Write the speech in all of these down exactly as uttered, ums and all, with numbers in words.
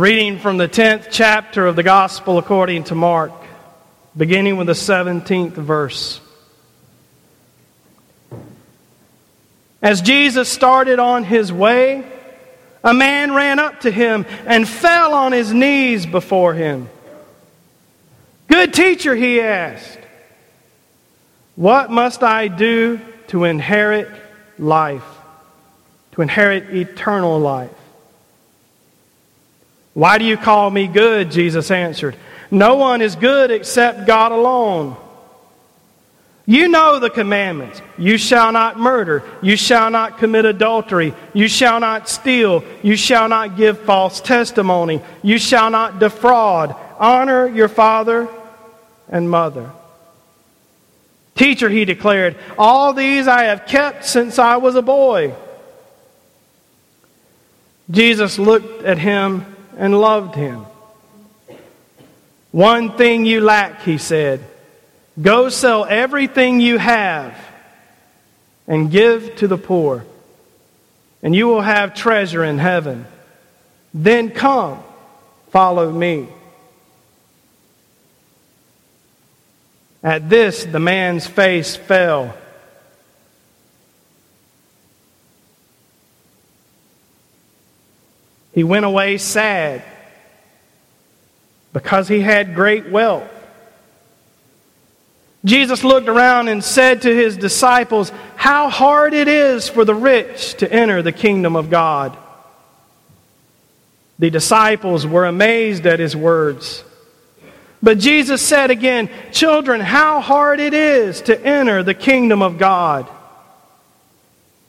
reading from the tenth chapter of the Gospel according to Mark, beginning with the seventeenth verse. As Jesus started on his way, a man ran up to him and fell on his knees before him. "Good teacher," he asked, "what must I do to inherit life, to inherit eternal life?" "Why do you call me good?" Jesus answered. "No one is good except God alone. You know the commandments. You shall not murder. You shall not commit adultery. You shall not steal. You shall not give false testimony. You shall not defraud. Honor your father and mother." "Teacher," he declared, "all these I have kept since I was a boy." Jesus looked at him and loved him. "One thing you lack," he said. "Go sell everything you have and give to the poor, and you will have treasure in heaven. Then come, follow me." At this, the man's face fell. He went away sad because he had great wealth. Jesus looked around and said to his disciples, "How hard it is for the rich to enter the kingdom of God." The disciples were amazed at his words. But Jesus said again, "Children, how hard it is to enter the kingdom of God.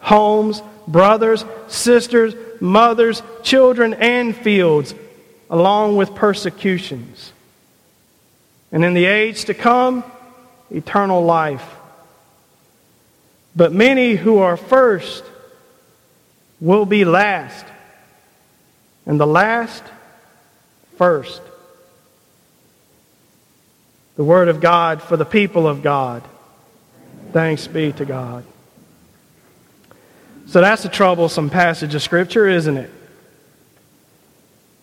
Homes, brothers, sisters, mothers, children, and fields, along with persecutions. And in the age to come, eternal life. But many who are first will be last, and the last first." The word of God for the people of God. Thanks be to God. So that's a troublesome passage of Scripture, isn't it?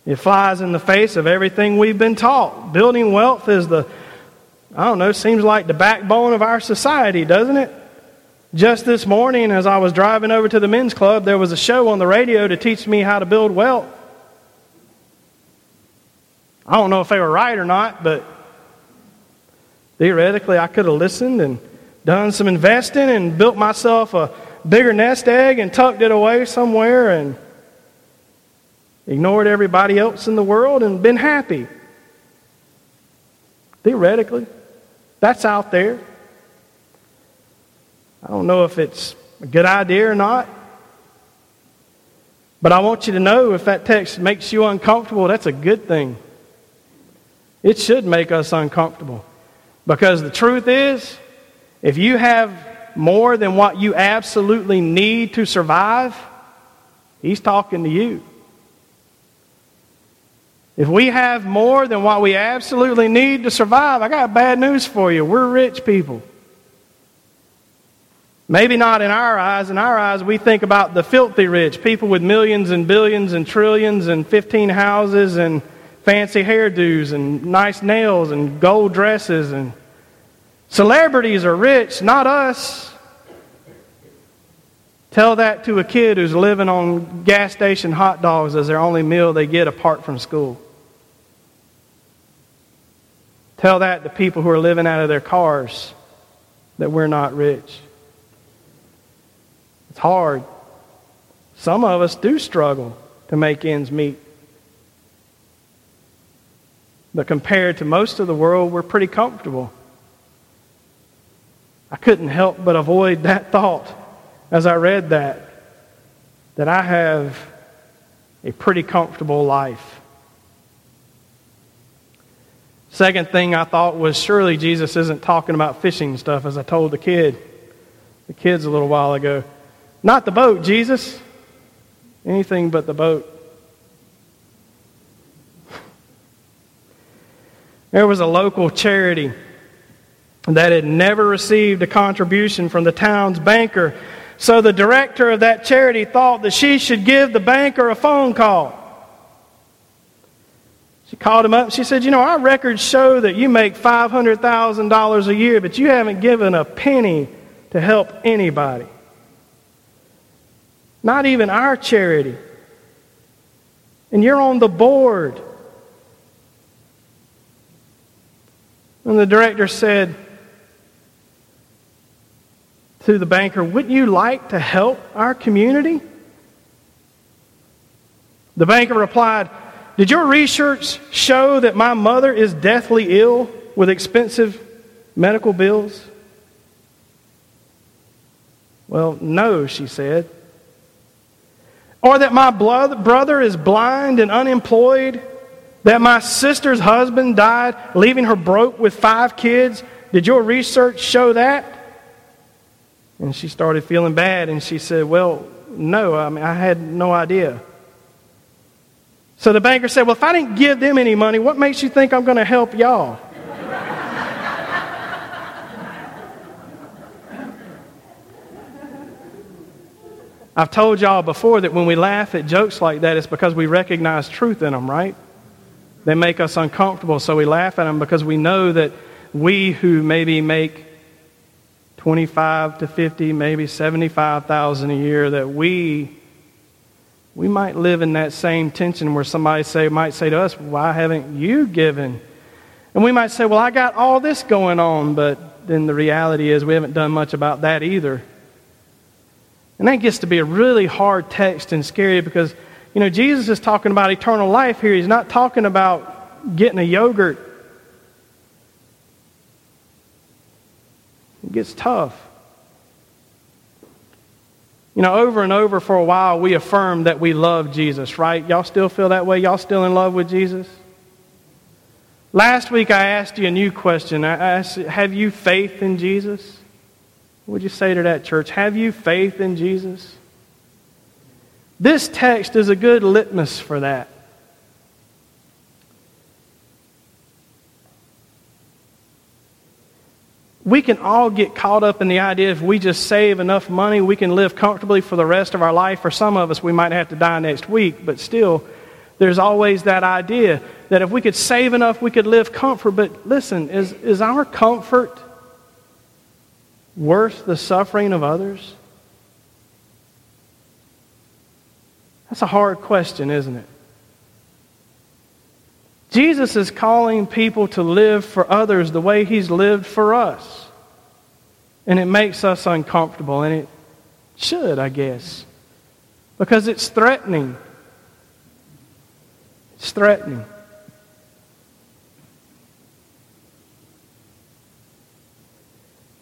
It flies in the face of everything we've been taught. Building wealth is the, I don't know, seems like the backbone of our society, doesn't it? Just this morning as I was driving over to the men's club, there was a show on the radio to teach me how to build wealth. I don't know if they were right or not, but theoretically I could have listened and done some investing and built myself a bigger nest egg and tucked it away somewhere and ignored everybody else in the world and been happy. Theoretically, that's out there. I don't know if it's a good idea or not, but I want you to know if that text makes you uncomfortable, that's a good thing. It should make us uncomfortable, because the truth is, if you have more than what you absolutely need to survive, he's talking to you. If we have more than what we absolutely need to survive, I got bad news for you. We're rich people. Maybe not in our eyes. In our eyes, we think about the filthy rich, people with millions and billions and trillions and fifteen houses and fancy hairdos and nice nails and gold dresses and celebrities are rich, not us. Tell that to a kid who's living on gas station hot dogs as their only meal they get apart from school. Tell that to people who are living out of their cars that we're not rich. It's hard. Some of us do struggle to make ends meet. But compared to most of the world, we're pretty comfortable. I couldn't help but avoid that thought as I read that, that I have a pretty comfortable life. Second thing I thought was, surely Jesus isn't talking about fishing stuff, as I told the kid, the kids a little while ago. Not the boat, Jesus. Anything but the boat. There was a local charity that had never received a contribution from the town's banker. So the director of that charity thought that she should give the banker a phone call. She called him up and she said, "You know, our records show that you make five hundred thousand dollars a year, but you haven't given a penny to help anybody. Not even our charity. And you're on the board." And the director said to the banker, "Wouldn't you like to help our community?" The banker replied, "Did your research show that my mother is deathly ill with expensive medical bills?" "Well, no," she said. "Or that my brother is blind and unemployed? That my sister's husband died, leaving her broke with five kids? Did your research show that?" And she started feeling bad, and she said, "Well, no, I mean, I had no idea." So the banker said, "Well, if I didn't give them any money, what makes you think I'm going to help y'all?" I've told y'all before that when we laugh at jokes like that, it's because we recognize truth in them, right? They make us uncomfortable, so we laugh at them because we know that we who maybe make twenty-five to fifty, maybe seventy-five thousand a year, that we we might live in that same tension where somebody say might say to us, "Why haven't you given?" And we might say, "Well, I got all this going on," but then the reality is we haven't done much about that either. And that gets to be a really hard text and scary because, you know, Jesus is talking about eternal life here. He's not talking about getting a yogurt. It gets tough. You know, over and over for a while we affirm that we love Jesus, right? Y'all still feel that way? Y'all still in love with Jesus? Last week I asked you a new question. I asked, have you faith in Jesus? What would you say to that, church? Have you faith in Jesus? This text is a good litmus for that. We can all get caught up in the idea if we just save enough money, we can live comfortably for the rest of our life. For some of us, we might have to die next week, but still, there's always that idea that if we could save enough, we could live comfort. But listen, is, is our comfort worth the suffering of others? That's a hard question, isn't it? Jesus is calling people to live for others the way He's lived for us. And it makes us uncomfortable, and it should, I guess, because it's threatening. It's threatening.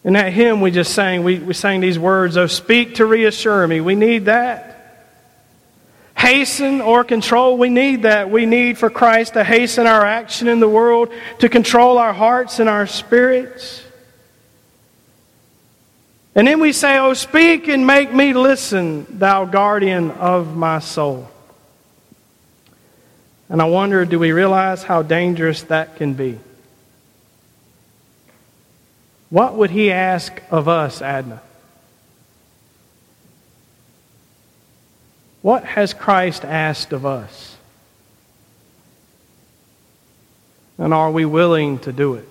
In that hymn we just sang, we, we sang these words, "Oh, speak to reassure me." We need that. Hasten or control, we need that. We need for Christ to hasten our action in the world, to control our hearts and our spirits. And then we say, "Oh, speak and make me listen, thou guardian of my soul." And I wonder, do we realize how dangerous that can be? What would He ask of us, Adna? What has Christ asked of us? And are we willing to do it?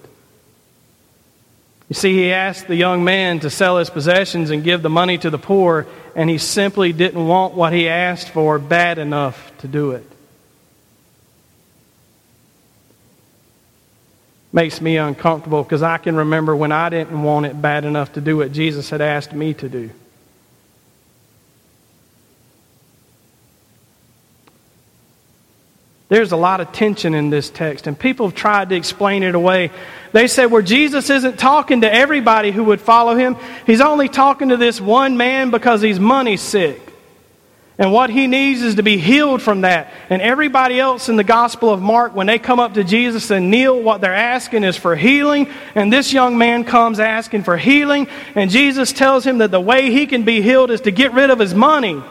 You see, He asked the young man to sell his possessions and give the money to the poor, and he simply didn't want what he asked for bad enough to do it. makes me uncomfortable, because I can remember when I didn't want it bad enough to do what Jesus had asked me to do. There's a lot of tension in this text, and people have tried to explain it away. They said, well, Jesus isn't talking to everybody who would follow him. He's only talking to this one man because he's money sick. And what he needs is to be healed from that. And everybody else in the Gospel of Mark, when they come up to Jesus and kneel, what they're asking is for healing. And this young man comes asking for healing, and Jesus tells him that the way he can be healed is to get rid of his money.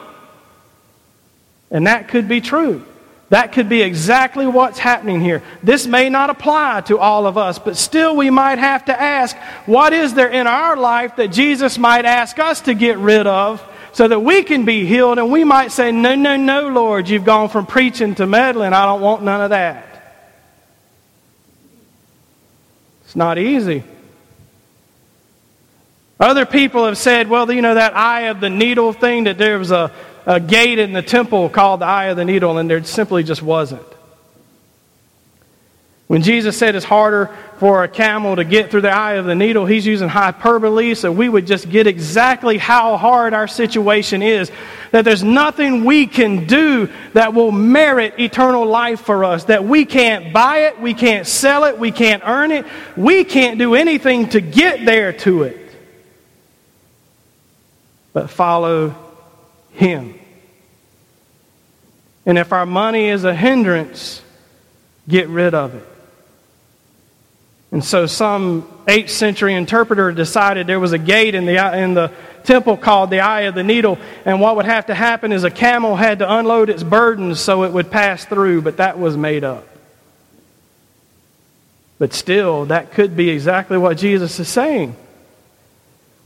And that could be true. That could be exactly what's happening here. This may not apply to all of us, but still we might have to ask, what is there in our life that Jesus might ask us to get rid of so that we can be healed? And we might say, no, no, no, Lord, you've gone from preaching to meddling. I don't want none of that. It's not easy. Other people have said, well, you know, that eye of the needle thing, that there was a a gate in the temple called the eye of the needle, and there simply just wasn't. When Jesus said it's harder for a camel to get through the eye of the needle, he's using hyperbole so we would just get exactly how hard our situation is. That there's nothing we can do that will merit eternal life for us. That we can't buy it, we can't sell it, we can't earn it. We can't do anything to get there to it. But follow Him. And if our money is a hindrance, get rid of it. And so some eighth century interpreter decided there was a gate in the in the temple called the Eye of the Needle, and what would have to happen is a camel had to unload its burdens so it would pass through, but that was made up. But still, that could be exactly what Jesus is saying.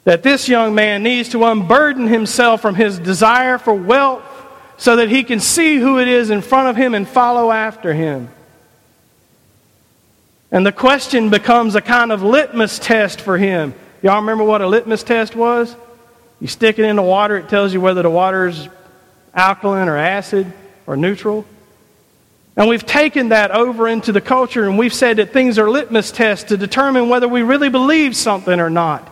That this young man needs to unburden himself from his desire for wealth so that he can see who it is in front of him and follow after him. And the question becomes a kind of litmus test for him. Y'all remember what a litmus test was? You stick it in the water, it tells you whether the water's alkaline or acid or neutral. And we've taken that over into the culture, and we've said that things are litmus tests to determine whether we really believe something or not.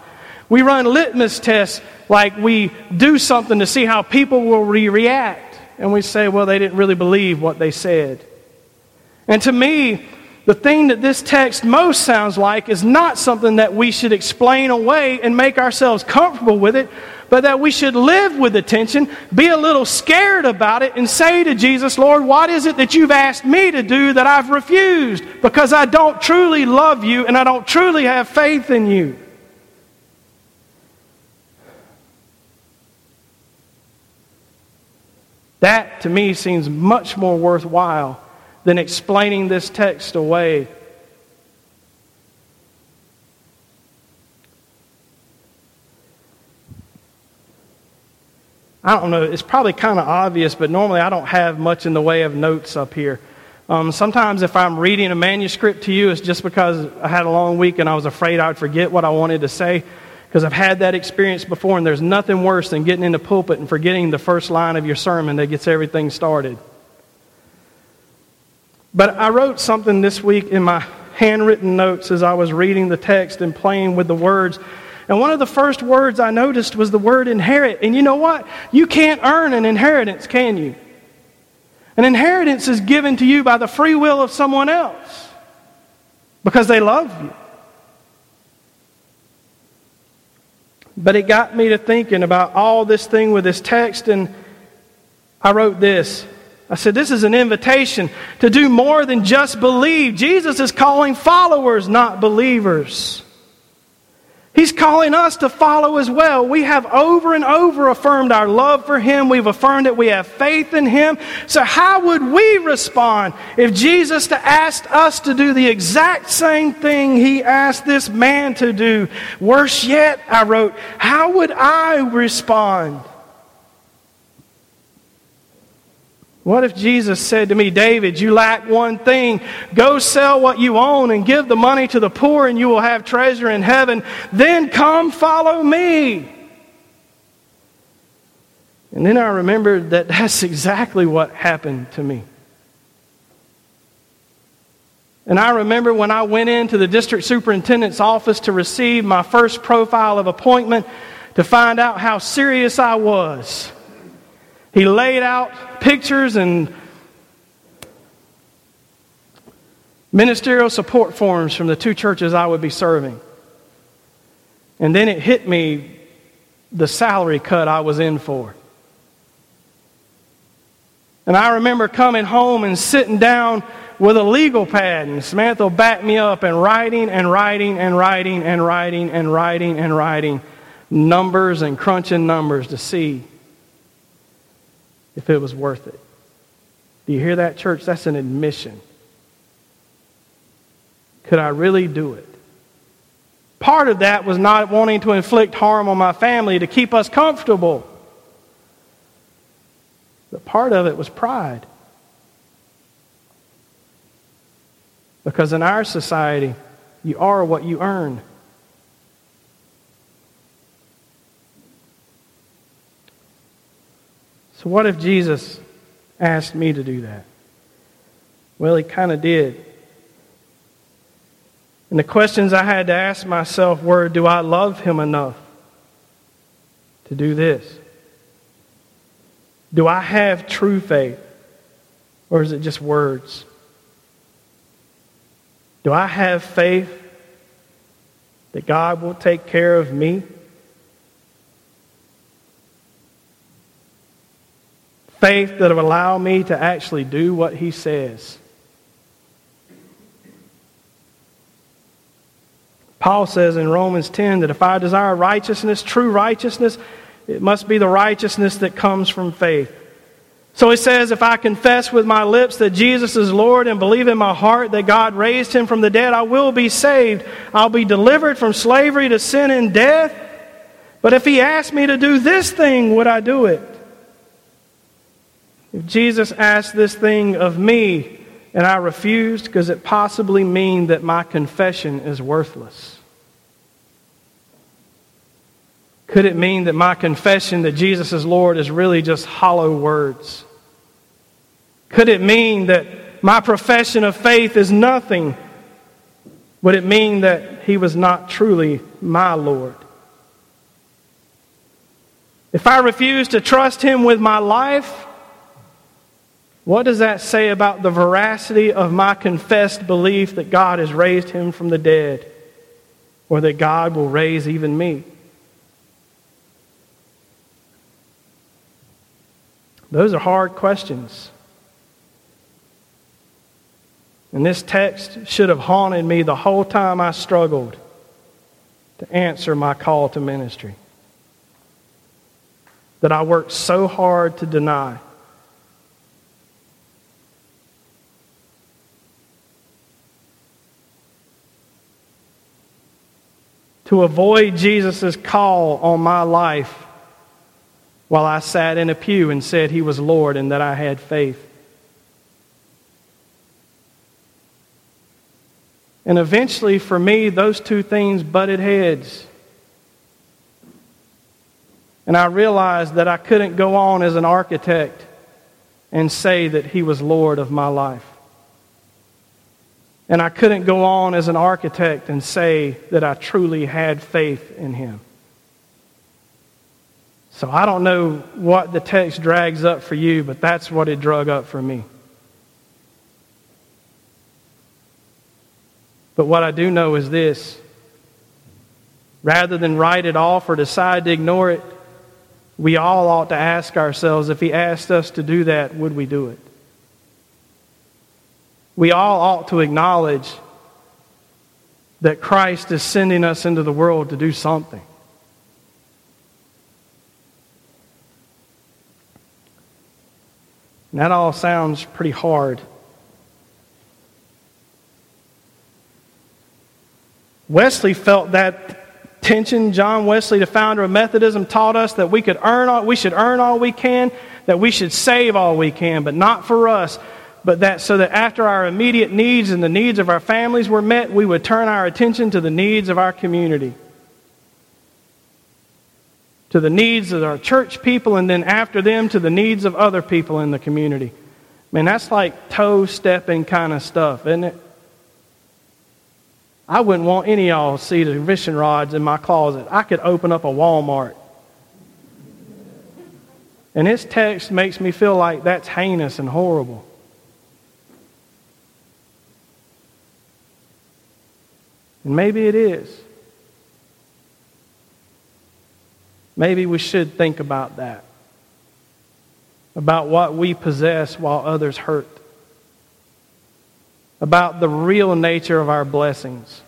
We run litmus tests like we do something to see how people will react. And we say, well, they didn't really believe what they said. And to me, the thing that this text most sounds like is not something that we should explain away and make ourselves comfortable with it, but that we should live with the tension, be a little scared about it, and say to Jesus, Lord, what is it that you've asked me to do that I've refused? Because I don't truly love you and I don't truly have faith in you. That, to me, seems much more worthwhile than explaining this text away. I don't know, it's probably kind of obvious, but normally I don't have much in the way of notes up here. Um, sometimes if I'm reading a manuscript to you, it's just because I had a long week and I was afraid I'd forget what I wanted to say. Because I've had that experience before, and there's nothing worse than getting in the pulpit and forgetting the first line of your sermon that gets everything started. But I wrote something this week in my handwritten notes as I was reading the text and playing with the words. And one of the first words I noticed was the word inherit. And you know what? You can't earn an inheritance, can you? An inheritance is given to you by the free will of someone else because they love you. But it got me to thinking about all this thing with this text, and I wrote this. I said, this is an invitation to do more than just believe. Jesus is calling followers, not believers. He's calling us to follow as well. We have over and over affirmed our love for Him. We've affirmed that we have faith in Him. So how would we respond if Jesus asked us to do the exact same thing He asked this man to do? Worse yet, I wrote, how would I respond? What if Jesus said to me, David, you lack one thing. Go sell what you own and give the money to the poor, and you will have treasure in heaven. Then come follow me. And then I remembered that that's exactly what happened to me. And I remember when I went into the district superintendent's office to receive my first profile of appointment to find out how serious I was. He laid out pictures and ministerial support forms from the two churches I would be serving. And then it hit me the salary cut I was in for. And I remember coming home and sitting down with a legal pad, and Samantha backed me up, and writing and writing and writing and writing and writing and writing numbers and crunching numbers to see if it was worth it. Do you hear that, church? That's an admission. Could I really do it? Part of that was not wanting to inflict harm on my family to keep us comfortable. But part of it was pride. Because in our society, you are what you earn. So what if Jesus asked me to do that? Well, he kind of did. And the questions I had to ask myself were, do I love him enough to do this? Do I have true faith? Or is it just words? Do I have faith that God will take care of me? Faith that will allow me to actually do what he says. Paul says in Romans ten that if I desire righteousness, true righteousness, it must be the righteousness that comes from faith. So he says, if I confess with my lips that Jesus is Lord and believe in my heart that God raised him from the dead, I will be saved. I'll be delivered from slavery to sin and death. But if he asked me to do this thing, would I do it? If Jesus asked this thing of me and I refused, does it possibly mean that my confession is worthless? Could it mean that my confession that Jesus is Lord is really just hollow words? Could it mean that my profession of faith is nothing? Would it mean that he was not truly my Lord? If I refuse to trust him with my life, what does that say about the veracity of my confessed belief that God has raised him from the dead, or that God will raise even me? Those are hard questions. And this text should have haunted me the whole time I struggled to answer my call to ministry, that I worked so hard to deny. To avoid Jesus' call on my life while I sat in a pew and said he was Lord and that I had faith. And eventually for me, those two things butted heads. And I realized that I couldn't go on as an architect and say that he was Lord of my life. And I couldn't go on as an architect and say that I truly had faith in him. So I don't know what the text drags up for you, but that's what it drug up for me. But what I do know is this. Rather than write it off or decide to ignore it, we all ought to ask ourselves, if he asked us to do that, would we do it? We all ought to acknowledge that Christ is sending us into the world to do something. And that all sounds pretty hard. Wesley felt that tension. John Wesley, the founder of Methodism, taught us that we could earn all, we should earn all we can, that we should save all we can, but not for us, but that so that after our immediate needs and the needs of our families were met, we would turn our attention to the needs of our community, to the needs of our church people, and then after them to the needs of other people in the community. Man, that's like toe-stepping kind of stuff, isn't it? I wouldn't want any of y'all to see the fishing rods in my closet. I could open up a Walmart. And this text makes me feel like that's heinous and horrible. And maybe it is. Maybe we should think about that. About what we possess while others hurt. About the real nature of our blessings.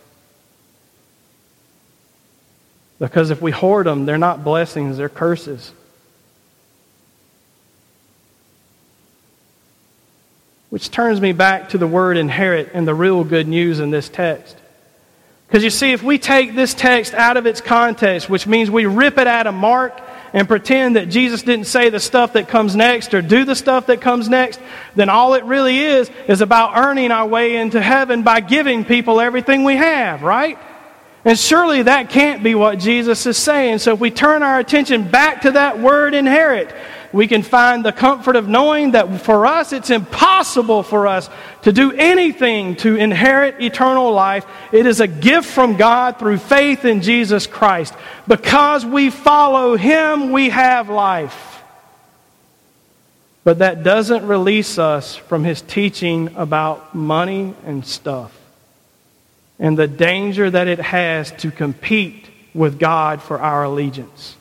Because if we hoard them, they're not blessings, they're curses. Which turns me back to the word inherit and the real good news in this text. Because you see, if we take this text out of its context, which means we rip it out of Mark and pretend that Jesus didn't say the stuff that comes next or do the stuff that comes next, then all it really is is about earning our way into heaven by giving people everything we have, right? And surely that can't be what Jesus is saying. So if we turn our attention back to that word inherit, we can find the comfort of knowing that for us, it's impossible for us to do anything to inherit eternal life. It is a gift from God through faith in Jesus Christ. Because we follow Him, we have life. But that doesn't release us from His teaching about money and stuff. And the danger that it has to compete with God for our allegiance.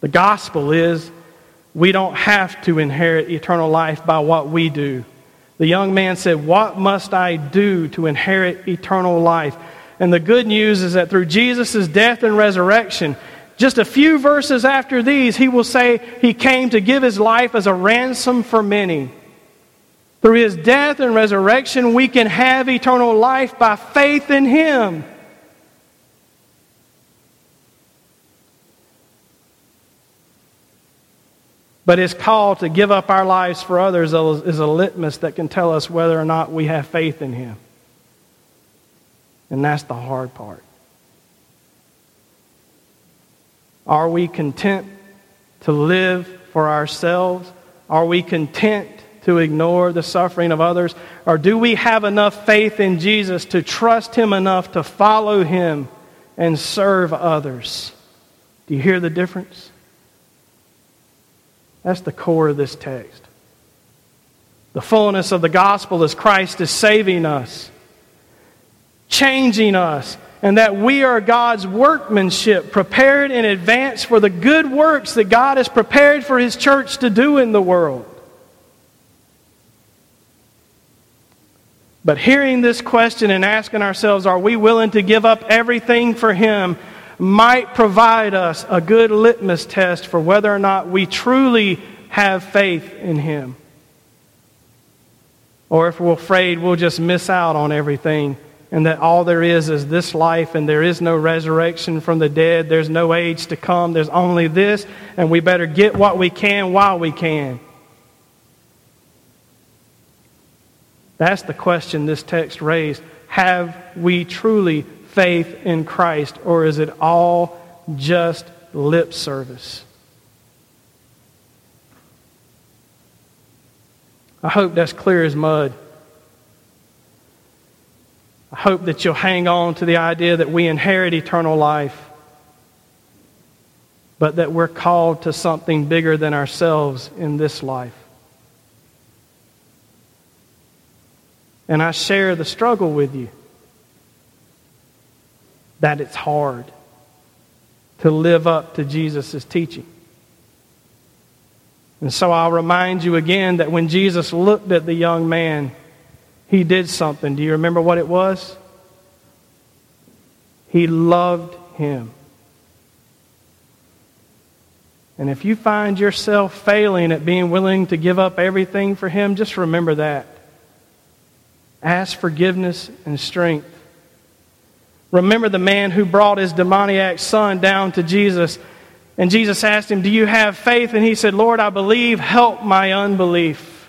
The gospel is we don't have to inherit eternal life by what we do. The young man said, "What must I do to inherit eternal life?" And the good news is that through Jesus' death and resurrection, just a few verses after these, he will say he came to give his life as a ransom for many. Through his death and resurrection, we can have eternal life by faith in him. But his call to give up our lives for others is a litmus that can tell us whether or not we have faith in him. And that's the hard part. Are we content to live for ourselves? Are we content to ignore the suffering of others? Or do we have enough faith in Jesus to trust him enough to follow him and serve others? Do you hear the difference? That's the core of this text. The fullness of the gospel is Christ is saving us, changing us, and that we are God's workmanship, prepared in advance for the good works that God has prepared for His church to do in the world. But hearing this question and asking ourselves, are we willing to give up everything for Him, might provide us a good litmus test for whether or not we truly have faith in Him. Or if we're afraid we'll just miss out on everything and that all there is is this life and there is no resurrection from the dead, there's no age to come, there's only this, and we better get what we can while we can. That's the question this text raised. Have we truly faith in Christ, or is it all just lip service? I hope that's clear as mud. I hope that you'll hang on to the idea that we inherit eternal life, but that we're called to something bigger than ourselves in this life. And I share the struggle with you. That it's hard to live up to Jesus' teaching. And so I'll remind you again that when Jesus looked at the young man, he did something. Do you remember what it was? He loved him. And if you find yourself failing at being willing to give up everything for him, just remember that. Ask forgiveness and strength. Remember the man who brought his demoniac son down to Jesus. And Jesus asked him, "Do you have faith?" And he said, "Lord, I believe, help my unbelief."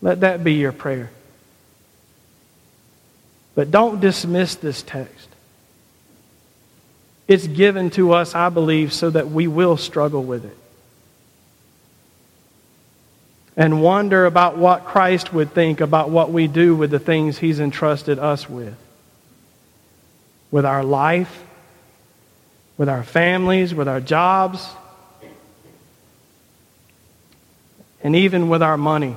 Let that be your prayer. But don't dismiss this text. It's given to us, I believe, so that we will struggle with it. and wonder about what Christ would think about what we do with the things He's entrusted us with. With our life, with our families, with our jobs, and even with our money.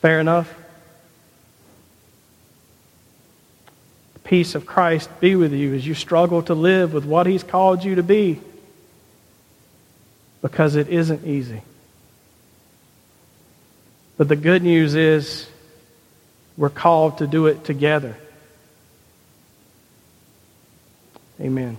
Fair enough? The peace of Christ be with you as you struggle to live with what He's called you to be, because it isn't easy. But the good news is we're called to do it together. Amen.